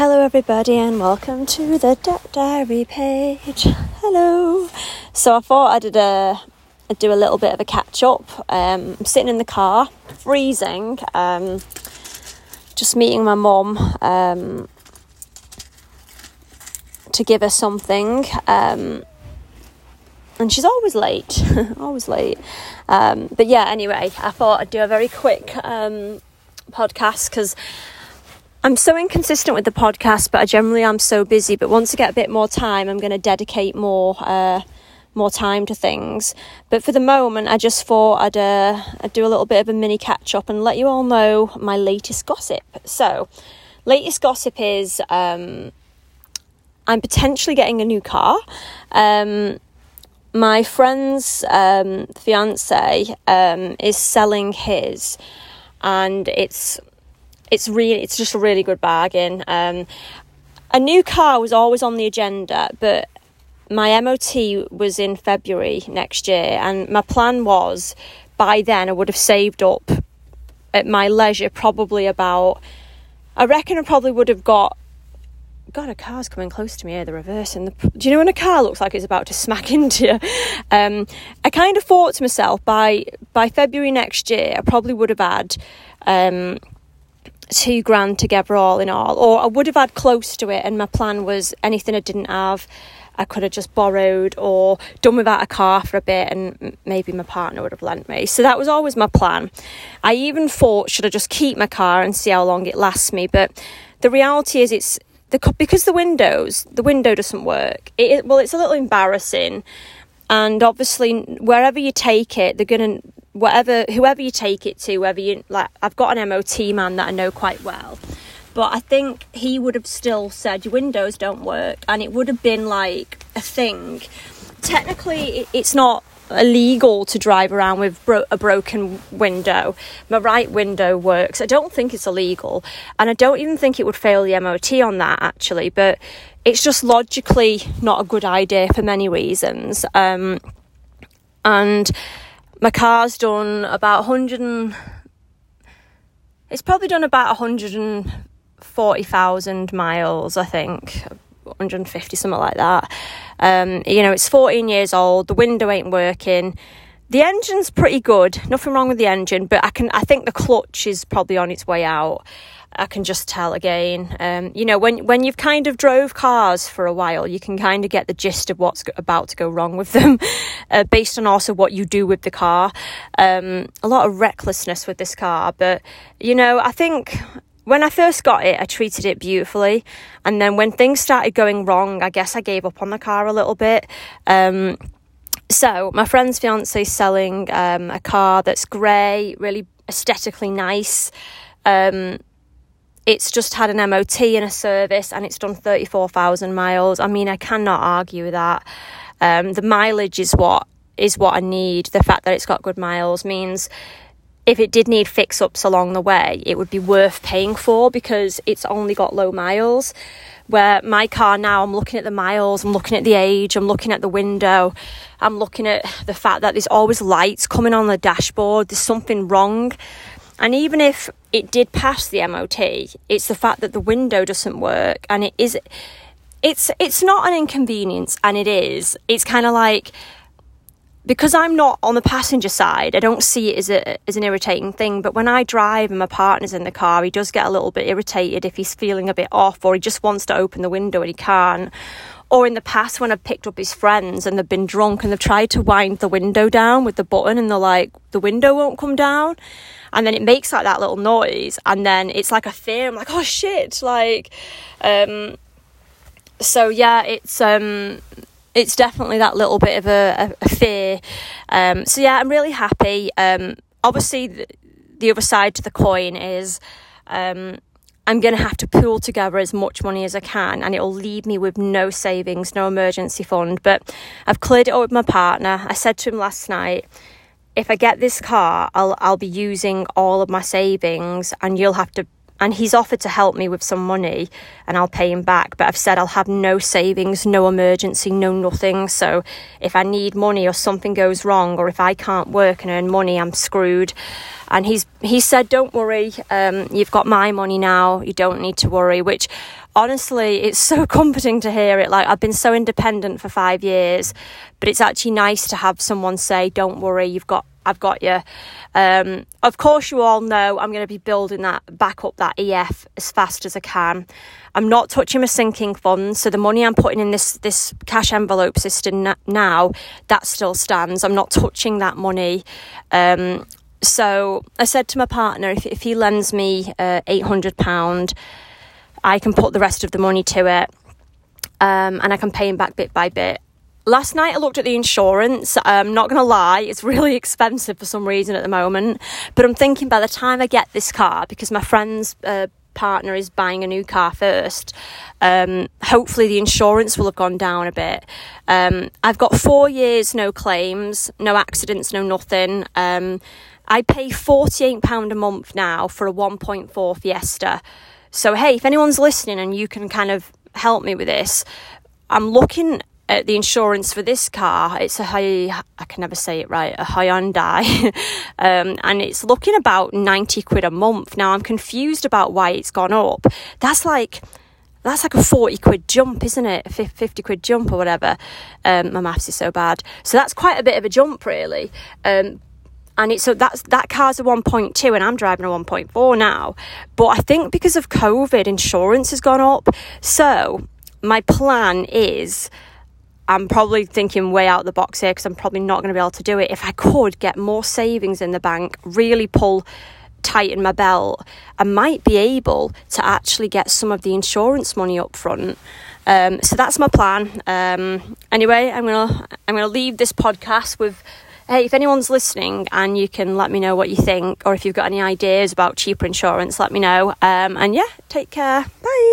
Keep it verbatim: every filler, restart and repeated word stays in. Hello everybody and welcome to the Debt Diary page. Hello. So I thought I'd, uh, I'd do a little bit of a catch up. Um, I'm sitting in the car, freezing, um, just meeting my mum um, to give her something. Um, and she's always late, always late. Um, but yeah, anyway, I thought I'd do a very quick um, podcast because I'm so inconsistent with the podcast, but I generally am so busy. But once I get a bit more time, I'm going to dedicate more uh, more time to things. But for the moment, I just thought I'd, uh, I'd do a little bit of a mini catch-up and let you all know my latest gossip. So, latest gossip is um, I'm potentially getting a new car. Um, my friend's um, fiancé um, is selling his, and it's... It's really, it's just a really good bargain. Um, a new car was always on the agenda, but my M O T was in February next year, and my plan was by then I would have saved up at my leisure probably about. I reckon I probably would have got. God, a car's coming close to me here. The reverse and the. Do you know when a car looks like it's about to smack into you? Um, I kind of thought to myself by by February next year I probably would have had. Um, two grand together all in all, or I would have had close to it, and my plan was anything I didn't have I could have just borrowed or done without a car for a bit, and maybe my partner would have lent me. So that was always my plan. I even thought, should I just keep my car and see how long it lasts me? But the reality is it's the because the windows the window doesn't work, it well it's a little embarrassing, and obviously wherever you take it they're going to whatever whoever you take it to whether you like I've got an M O T man that I know quite well, but I think he would have still said your windows don't work, and it would have been like a thing. Technically it's not illegal to drive around with bro- a broken window. My right window works. I don't think it's illegal, and I don't even think it would fail the M O T on that actually, but it's just logically not a good idea for many reasons. Um and my car's done about one hundred and... It's probably done about one hundred forty thousand miles, I think. one hundred fifty, something like that. Um, you know, it's fourteen years old. The window ain't working. The engine's pretty good. Nothing wrong with the engine. But I can. I think the clutch is probably on its way out. I can just tell again. Um, you know, when, when you've kind of drove cars for a while, you can kind of get the gist of what's about to go wrong with them. Uh, based on also what you do with the car. Um, a lot of recklessness with this car. But, you know, I think when I first got it, I treated it beautifully. And then when things started going wrong, I guess I gave up on the car a little bit. Um, so my friend's fiancé is selling um, a car that's grey, really aesthetically nice. Um, it's just had an M O T and a service, and it's done thirty-four thousand miles. I mean, I cannot argue with that. Um, the mileage is what is what I need. The fact that it's got good miles means if it did need fix-ups along the way, it would be worth paying for because it's only got low miles. Where my car now, I'm looking at the miles, I'm looking at the age, I'm looking at the window, I'm looking at the fact that there's always lights coming on the dashboard, there's something wrong. And even if it did pass the M O T, it's the fact that the window doesn't work, and it is... It's it's not an inconvenience, and it is. It's kind of like, because I'm not on the passenger side, I don't see it as a as an irritating thing. But when I drive and my partner's in the car, he does get a little bit irritated if he's feeling a bit off, or he just wants to open the window and he can't. Or in the past, when I've picked up his friends and they've been drunk and they've tried to wind the window down with the button, and they're like, the window won't come down. And then it makes like that little noise, and then it's like a fear. I'm like, oh shit, like... um So yeah, it's um, it's definitely that little bit of a, a fear. Um, so yeah, I'm really happy. Um, obviously, the, the other side to the coin is um, I'm going to have to pool together as much money as I can, and it'll leave me with no savings, no emergency fund. But I've cleared it up with my partner. I said to him last night, if I get this car, I'll I'll be using all of my savings, and you'll have to. And he's offered to help me with some money and I'll pay him back. But I've said I'll have no savings, no emergency, no nothing. So if I need money or something goes wrong, or if I can't work and earn money, I'm screwed. And he's he said, don't worry, um, you've got my money now, you don't need to worry, which honestly, it's so comforting to hear it. Like, I've been so independent for five years, but it's actually nice to have someone say, don't worry, you've got I've got you. Um, of course, you all know I'm going to be building that back up, that E F, as fast as I can. I'm not touching my sinking funds, so the money I'm putting in this this cash envelope system now, that still stands. I'm not touching that money. Um, so I said to my partner, if, if he lends me uh, eight hundred pounds, I can put the rest of the money to it, um, and I can pay him back bit by bit. Last night I looked at the insurance. I'm not going to lie, it's really expensive for some reason at the moment. But I'm thinking by the time I get this car, because my friend's uh, partner is buying a new car first, um, hopefully the insurance will have gone down a bit. Um, I've got four years, no claims, no accidents, no nothing. Um, I pay forty-eight pounds a month now for a one point four Fiesta. So, hey, if anyone's listening and you can kind of help me with this, I'm looking at the insurance for this car. It's a high, I can never say it right, a Hyundai, um, and it's looking about ninety quid a month. Now, I'm confused about why it's gone up. That's like, that's like a forty quid jump, isn't it? A fifty quid jump or whatever. Um, my maths is so bad. So that's quite a bit of a jump, really. Um, and it's, so that's, that car's a one point two and I'm driving a one point four now. But I think because of COVID, insurance has gone up. So my plan is, I'm probably thinking way out the box here because I'm probably not going to be able to do it. If I could get more savings in the bank, really pull, tighten my belt, I might be able to actually get some of the insurance money up front. Um, so that's my plan. Um, anyway, I'm gonna I'm gonna leave this podcast with, hey, if anyone's listening and you can let me know what you think, or if you've got any ideas about cheaper insurance, let me know. Um, and yeah, take care. Bye.